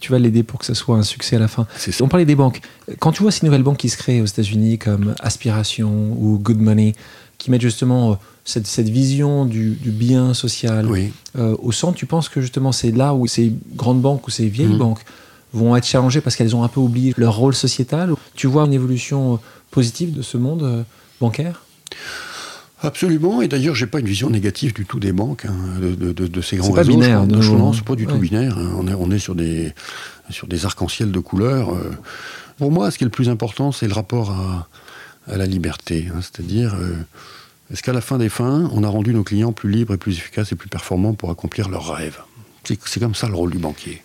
Tu vas l'aider pour que ça soit un succès à la fin. On parlait des banques. Quand tu vois ces nouvelles banques qui se créent aux États-Unis comme Aspiration ou Good Money, qui mettent justement euh, cette, cette vision du, du bien social oui. euh, au centre, tu penses que justement c'est là où ces grandes banques ou ces vieilles mmh. banques vont être challengées parce qu'elles ont un peu oublié leur rôle sociétal? Tu vois une évolution positive de ce monde euh, bancaire? Absolument, et d'ailleurs, je n'ai pas une vision négative du tout des banques, hein, de, de, de, de ces grands c'est réseaux. C'est pas binaire. De non, c'est pas du ouais. tout binaire. Hein. On est, on est sur des, sur des arcs-en-ciel de couleurs. Pour moi, ce qui est le plus important, c'est le rapport à, à la liberté. Hein. C'est-à-dire, euh, est-ce qu'à la fin des fins, on a rendu nos clients plus libres et plus efficaces et plus performants pour accomplir leurs rêves? C'est, c'est comme ça le rôle du banquier.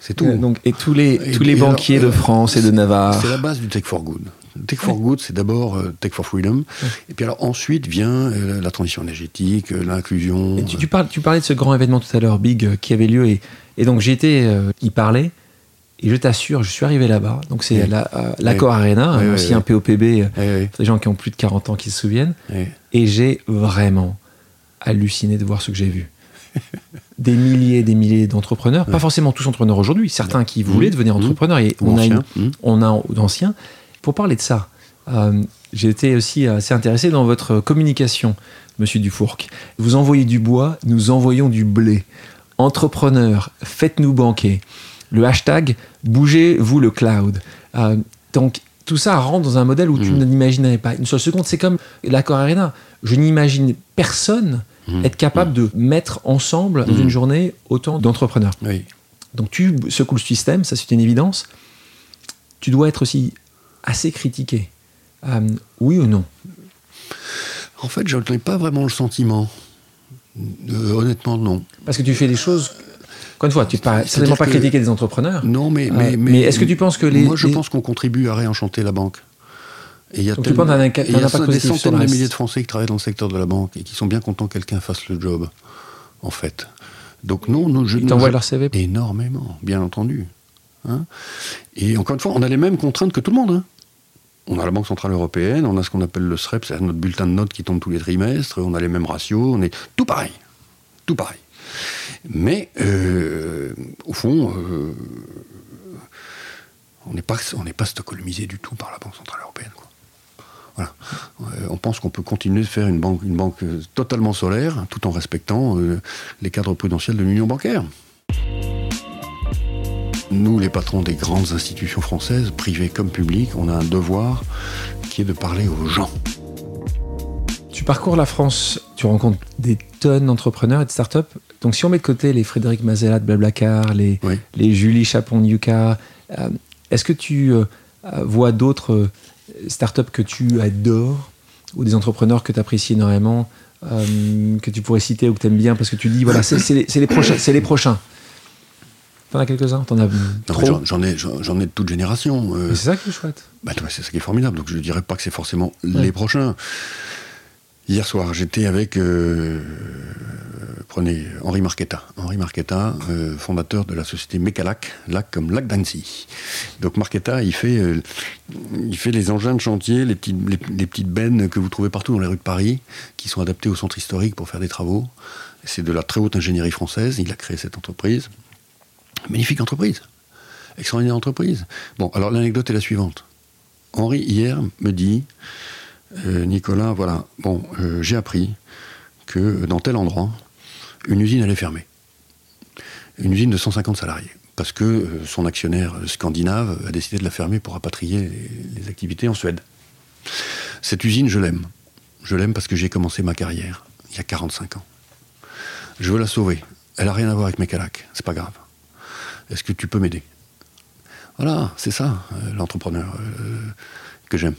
C'est tout. Donc, et tous les, et, tous les et banquiers alors, de France et de Navarre. C'est la base du Tech for Good. Tech for Good, c'est d'abord euh, Tech for Freedom. Ouais. Et puis alors ensuite vient euh, la transition énergétique, euh, l'inclusion. Et tu, tu, parles, tu parlais de ce grand événement tout à l'heure, Big, euh, qui avait lieu. Et, et donc j'y étais, euh, y parlait. Et je t'assure, je suis arrivé là-bas. Donc c'est oui. la, euh, l'Accor oui. Arena, oui, aussi oui, oui. un P O P B, euh, oui, oui. des gens qui ont plus de quarante ans qui se souviennent. Oui. Et j'ai vraiment halluciné de voir ce que j'ai vu. Des milliers et des milliers d'entrepreneurs, oui. pas forcément tous entrepreneurs aujourd'hui, certains oui. qui voulaient mmh. devenir entrepreneurs. Et on a, une, mmh. on a d'anciens. Pour parler de ça, euh, j'ai été aussi assez intéressé dans votre communication, Monsieur Dufourque. Vous envoyez du bois, nous envoyons du blé. Entrepreneurs, faites-nous banquer. Le hashtag, bougez-vous le cloud. Euh, donc, tout ça rentre dans un modèle où mmh. tu n'imaginais pas. Une seule seconde, c'est comme l'Accor Arena. Je n'imagine personne mmh. être capable mmh. de mettre ensemble, dans mmh. une journée, autant d'entrepreneurs. Oui. Donc, tu secoues le système, ça c'est une évidence. Tu dois être aussi... assez critiqué. Euh, oui ou non? En fait, je n'ai pas vraiment le sentiment. Euh, honnêtement, non. Parce que tu fais des choses... Encore une fois, tu ne vas certainement pas que... critiquer des entrepreneurs. Non, mais... Euh, mais, mais, mais est-ce que tu penses que les... Moi, je les... pense qu'on contribue à réenchanter la banque. Et y a Donc tel... tu penses d'un, d'un y a impact positif sur le reste. Il y a des centaines de milliers de Français qui travaillent dans le secteur de la banque et qui sont bien contents que quelqu'un fasse le job, en fait. Donc non, non je... Ils t'envoient je... leur C V? Énormément, bien entendu. Hein, et encore une fois, on a les mêmes contraintes que tout le monde. Hein. On a la Banque Centrale Européenne, on a ce qu'on appelle le S R E P, c'est notre bulletin de notes qui tombe tous les trimestres, on a les mêmes ratios, on est tout pareil, tout pareil. Mais, euh, au fond, euh, on n'est pas, pas stockholmisé du tout par la Banque Centrale Européenne, quoi. Voilà. Euh, on pense qu'on peut continuer de faire une banque, une banque totalement solaire, tout en respectant euh, les cadres prudentiels de l'union bancaire. Nous, les patrons des grandes institutions françaises, privées comme publiques, on a un devoir qui est de parler aux gens. Tu parcours la France, tu rencontres des tonnes d'entrepreneurs et de startups. Donc si on met de côté les Frédéric Mazella de Blablacar, les, oui. les Julie Chapon de Yuka, euh, est-ce que tu euh, vois d'autres euh, startups que tu adores ou des entrepreneurs que tu apprécies énormément, euh, que tu pourrais citer ou que tu aimes bien parce que tu dis, voilà, c'est, c'est, les, c'est les prochains, c'est les prochains. T'en as quelques-uns, t'en as non, trop. J'en, j'en, ai, j'en, j'en ai de toute génération. Euh, c'est ça qui est chouette. Bah, c'est ça qui est formidable, donc je ne dirais pas que c'est forcément ouais. les prochains. Hier soir, j'étais avec... Euh, prenez Henri Marquetta. Henri Marquetta, euh, fondateur de la société Mecalac, lac comme lac d'Annecy. Donc Marquetta, il fait, euh, il fait les engins de chantier, les petites, les, les petites bennes que vous trouvez partout dans les rues de Paris, qui sont adaptées au centre historique pour faire des travaux. C'est de la très haute ingénierie française, il a créé cette entreprise. Magnifique entreprise, extraordinaire entreprise. Bon, alors l'anecdote est la suivante. Henri, hier, me dit, euh, Nicolas, voilà, bon, euh, j'ai appris que dans tel endroit, une usine allait fermer. Une usine de cent cinquante salariés, parce que euh, son actionnaire scandinave a décidé de la fermer pour rapatrier les, les activités en Suède. Cette usine, je l'aime. Je l'aime parce que j'ai commencé ma carrière, il y a quarante-cinq ans. Je veux la sauver. Elle n'a rien à voir avec Mecalac, c'est pas grave. Est-ce que tu peux m'aider ? Voilà, c'est ça, euh, l'entrepreneur euh, que j'aime.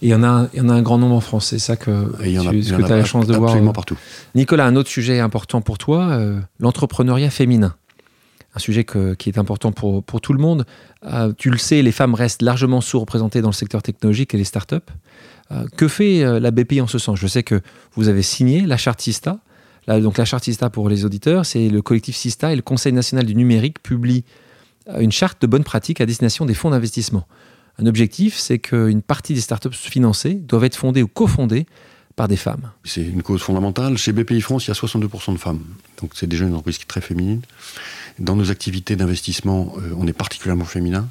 Et il y en a, il y en a un grand nombre en France, c'est ça que tu as la chance de voir. Absolument partout. Nicolas, un autre sujet important pour toi, euh, l'entrepreneuriat féminin. Un sujet que, qui est important pour, pour tout le monde. Euh, tu le sais, les femmes restent largement sous-représentées dans le secteur technologique et les startups. Euh, que fait euh, la B P I en ce sens ? Je sais que vous avez signé la charte Sista. Donc la charte Sista, pour les auditeurs, c'est le collectif Sista et le Conseil national du numérique publie une charte de bonnes pratiques à destination des fonds d'investissement. Un objectif, c'est qu'une partie des startups financées doivent être fondées ou cofondées par des femmes. C'est une cause fondamentale. Chez B P I France, il y a soixante-deux pour cent de femmes. Donc c'est déjà une entreprise qui est très féminine. Dans nos activités d'investissement, euh, on est particulièrement féminin.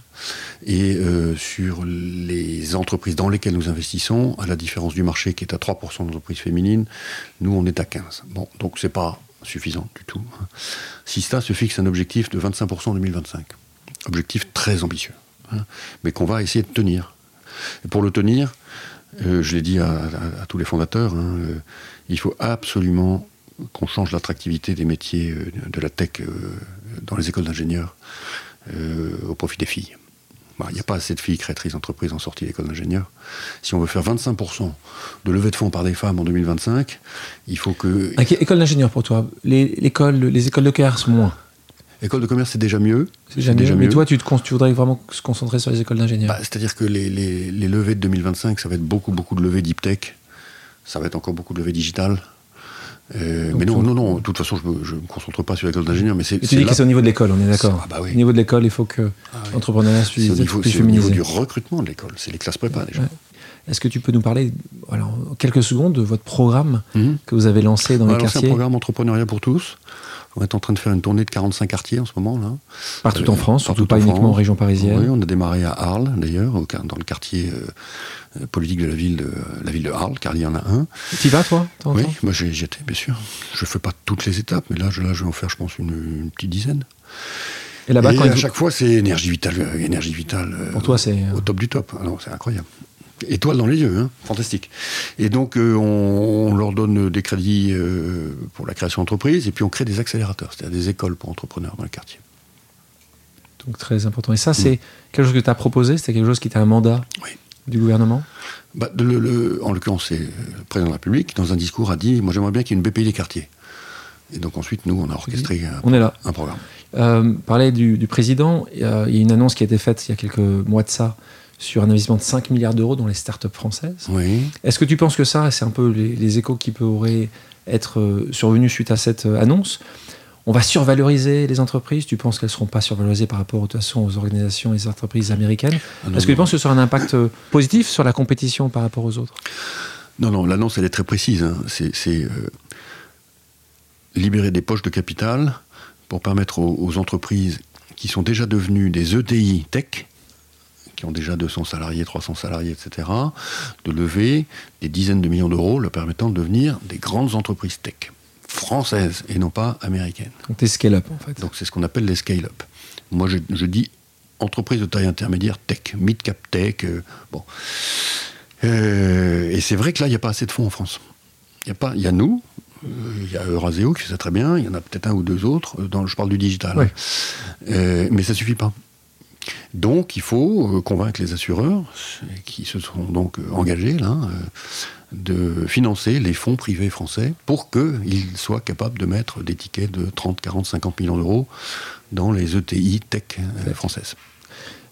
Et euh, sur les entreprises dans lesquelles nous investissons, à la différence du marché qui est à trois pour cent d'entreprises féminines, nous on est à quinze pour cent. Bon, donc c'est pas suffisant du tout. Sista se fixe un objectif de vingt-cinq pour cent en deux mille vingt-cinq. Objectif très ambitieux, hein, mais qu'on va essayer de tenir. Et pour le tenir, euh, je l'ai dit à, à, à tous les fondateurs, hein, euh, il faut absolument qu'on change l'attractivité des métiers euh, de la tech euh, dans les écoles d'ingénieurs euh, au profit des filles. Il n'y a pas assez de filles créatrices d'entreprises en sortie d'école d'ingénieurs. Si on veut faire vingt-cinq pour cent de levée de fonds par des femmes en deux mille vingt-cinq, il faut que... À quelle école d'ingénieurs pour toi ? les, l'école, les écoles de commerce, moins. École de commerce, c'est déjà mieux. C'est déjà, c'est mieux. déjà mieux. Mais toi, tu, te, tu voudrais vraiment se concentrer sur les écoles d'ingénieurs. Bah, c'est-à-dire que les, les, les levées de deux mille vingt-cinq, ça va être beaucoup, beaucoup de levées deep tech. Ça va être encore beaucoup de levées digitales. Euh, mais non, non, non, de toute façon, je ne me, me concentre pas sur l'école d'ingénieur. Mais c'est, tu c'est dis là... que c'est au niveau de l'école, on est d'accord. Ah bah oui. Au niveau de l'école, il faut que ah oui. l'entrepreneuriat soit plus féminisé. C'est au niveau du recrutement de l'école, c'est les classes prépa ouais, déjà. Ouais. Est-ce que tu peux nous parler, alors, en quelques secondes, de votre programme mmh. que vous avez lancé dans alors, les quartiers ? C'est un programme entrepreneuriat pour tous. On est en train de faire une tournée de quarante-cinq quartiers en ce moment. Là. Partout euh, en France, surtout pas France. Uniquement en région parisienne. Oui, on a démarré à Arles, d'ailleurs, au, dans le quartier euh, politique de la ville de, la ville de Arles, car il y en a un. Tu y vas, toi ? Oui, moi j'y étais, bien sûr. Je ne fais pas toutes les étapes, mais là, je, là, je vais en faire, je pense, une, une petite dizaine. Et là-bas, Et quand à vous... chaque fois, c'est énergie vitale, euh, énergie vitale euh, pour toi, c'est... au top du top. Alors, c'est incroyable. Étoile dans les yeux, hein, fantastique. Et donc, euh, on, on leur donne des crédits euh, pour la création d'entreprise, et puis on crée des accélérateurs, c'est-à-dire des écoles pour entrepreneurs dans le quartier. Donc, très important. Et ça, c'est mmh. quelque chose que tu as proposé ? C'est quelque chose qui t'a un mandat oui. du gouvernement ? bah, de, le, le, En l'occurrence, c'est le président de la République, dans un discours, a dit « Moi, j'aimerais bien qu'il y ait une B P I des quartiers ». Et donc, ensuite, nous, on a orchestré un, on est là. un programme. Euh, parler du, du président, il euh, y a une annonce qui a été faite il y a quelques mois de ça, sur un investissement de cinq milliards d'euros dans les startups françaises. Oui. Est-ce que tu penses que ça, c'est un peu les, les échos qui pourraient être survenus suite à cette annonce ? on va survaloriser les entreprises. Tu penses qu'elles ne seront pas survalorisées par rapport de toute façon, aux organisations et aux entreprises américaines? ah Est-ce que tu penses que ce sera un impact positif sur la compétition par rapport aux autres? Non, non, l'annonce, elle est très précise. Hein. C'est, c'est euh, libérer des poches de capital pour permettre aux, aux entreprises qui sont déjà devenues des E T I tech, qui ont déjà deux cents salariés, trois cents salariés, et cetera, de lever des dizaines de millions d'euros, leur permettant de devenir des grandes entreprises tech, françaises et non pas américaines. Donc des scale-up, en fait. Donc c'est ce qu'on appelle les scale-up. Moi, je, je dis entreprise de taille intermédiaire tech, mid-cap tech, euh, bon... Euh, et c'est vrai que là, il n'y a pas assez de fonds en France. Il y a pas, il y a nous, il y a Euraseo qui fait ça très bien, il y en a peut-être un ou deux autres, dans, je parle du digital, ouais. euh, mais ça ne suffit pas. Donc, il faut convaincre les assureurs, qui se sont donc engagés, là, de financer les fonds privés français pour qu'ils soient capables de mettre des tickets de trente, quarante, cinquante millions d'euros dans les E T I tech françaises.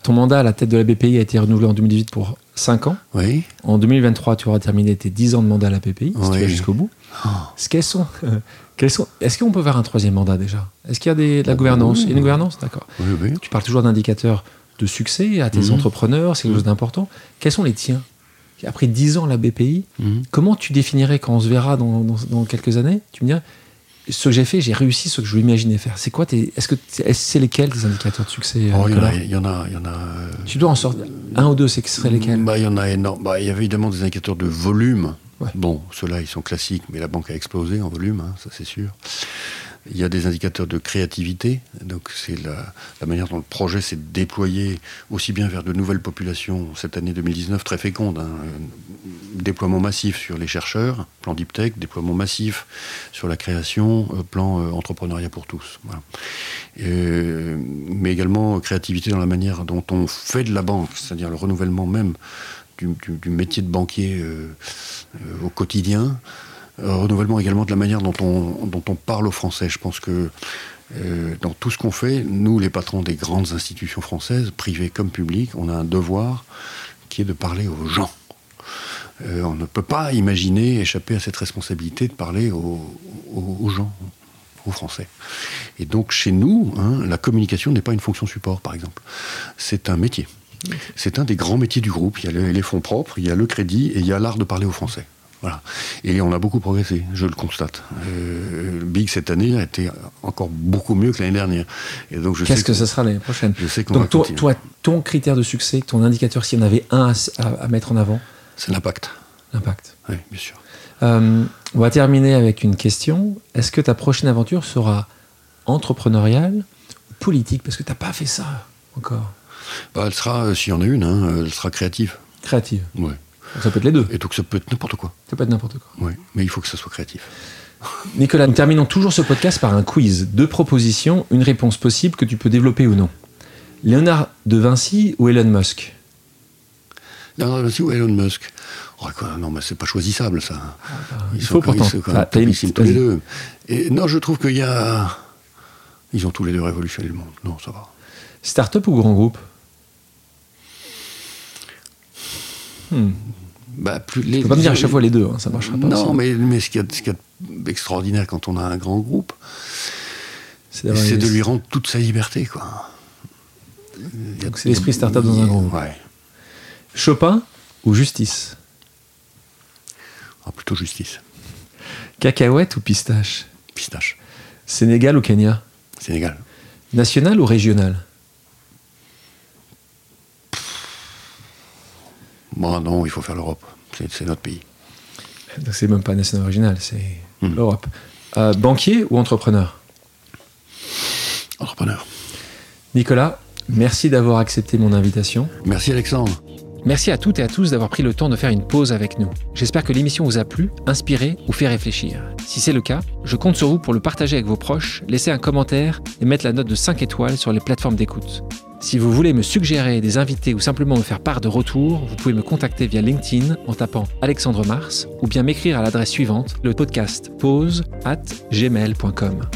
Ton mandat à la tête de la B P I a été renouvelé en deux mille dix-huit pour cinq ans. Oui. En deux mille vingt-trois, tu auras terminé tes dix ans de mandat à la B P I, oui. Si tu vas jusqu'au bout. Oh. Quels sont, euh, quels sont, est-ce qu'on peut faire un troisième mandat déjà? Est-ce qu'il y a des, de la gouvernance? Il y a une gouvernance, d'accord. Oui, oui. Tu parles toujours d'indicateurs de succès à tes mmh. entrepreneurs, c'est quelque mmh. chose d'important. Quels sont les tiens? Après dix ans à la B P I, mmh. comment tu définirais quand on se verra dans, dans, dans quelques années? Tu me dirais, ce que j'ai fait, j'ai réussi ce que je l'imaginais faire. C'est quoi tes, est-ce que est-ce, c'est lesquels tes indicateurs de succès? Oh, il y en a, il y en a, il y en a. Euh, tu dois en sortir euh, un ou deux. C'est que ce serait lesquels? Bah, il y en a énorme. Bah, il y avait évidemment des indicateurs de volume. Ouais. Bon, ceux-là, ils sont classiques, mais la banque a explosé en volume, hein, ça c'est sûr. Il y a des indicateurs de créativité. Donc c'est la, la manière dont le projet s'est déployé aussi bien vers de nouvelles populations cette année deux mille dix-neuf très féconde. Hein, déploiement massif sur les chercheurs, plan Deep Tech, déploiement massif sur la création, plan euh, entrepreneuriat pour tous. Voilà. Euh, mais également créativité dans la manière dont on fait de la banque, c'est-à-dire le renouvellement même du, du, du métier de banquier euh, euh, au quotidien. Renouvellement également de la manière dont on, dont on parle aux Français. Je pense que euh, dans tout ce qu'on fait, nous, les patrons des grandes institutions françaises, privées comme publiques, on a un devoir qui est de parler aux gens. Euh, on ne peut pas imaginer échapper à cette responsabilité de parler aux, aux, aux gens, aux Français. Et donc, chez nous, hein, la communication n'est pas une fonction support, par exemple. C'est un métier. C'est un des grands métiers du groupe. Il y a les, les fonds propres, il y a le crédit et il y a l'art de parler aux Français. Voilà. Et on a beaucoup progressé, je le constate. Euh, le B I C cette année a été encore beaucoup mieux que l'année dernière. Et donc je Qu'est-ce sais que, que ça sera l'année prochaine? Je sais qu'on donc va toi, continuer. Toi, ton critère de succès, ton indicateur, s'il y en avait un à, à, à mettre en avant, c'est l'impact. L'impact. Oui, bien sûr. Euh, on va terminer avec une question. Est-ce que ta prochaine aventure sera entrepreneuriale ou politique? Parce que tu n'as pas fait ça encore. Bah, elle sera, euh, s'il y en a une, hein, elle sera créative. Créative. Oui. Ça peut être les deux. Et donc ça peut être n'importe quoi. Ça peut être n'importe quoi. Oui, mais il faut que ça soit créatif. Nicolas, nous terminons toujours ce podcast par un quiz. Deux propositions, une réponse possible que tu peux développer ou non. Léonard de Vinci ou Elon Musk? Léonard de Vinci ou Elon Musk? Oh, quoi, non, mais c'est pas choisissable, ça. Ah, ils il faut pourtant. Ils ah, t'as une... tous les deux. Et, non, je trouve qu'il y a... Ils ont tous les deux révolutionné le monde. Non, ça va. Start-up ou grand groupe? Hmm. Bah, plus les, je peux pas me dire à chaque fois les deux, hein, ça marchera pas. Non, mais, mais ce qu'il y a d'extraordinaire quand on a un grand groupe, c'est, c'est de lui rendre toute sa liberté, quoi. Donc c'est l'esprit start-up dans un grand groupe. Ouais. Chopin ou Justice? Ah, plutôt Justice. Cacahuète ou pistache? Pistache. Sénégal ou Kenya? Sénégal. National ou régional? Bon, non, il faut faire l'Europe. C'est, c'est notre pays. Donc c'est même pas national original, c'est mmh. l'Europe. Euh, banquier ou entrepreneur? Entrepreneur. Nicolas, merci d'avoir accepté mon invitation. Merci Alexandre. Merci à toutes et à tous d'avoir pris le temps de faire une pause avec nous. J'espère que l'émission vous a plu, inspiré ou fait réfléchir. Si c'est le cas, je compte sur vous pour le partager avec vos proches, laisser un commentaire et mettre la note de cinq étoiles sur les plateformes d'écoute. Si vous voulez me suggérer des invités ou simplement me faire part de retour, vous pouvez me contacter via LinkedIn en tapant Alexandre Mars ou bien m'écrire à l'adresse suivante, le podcast pause at gmail point com.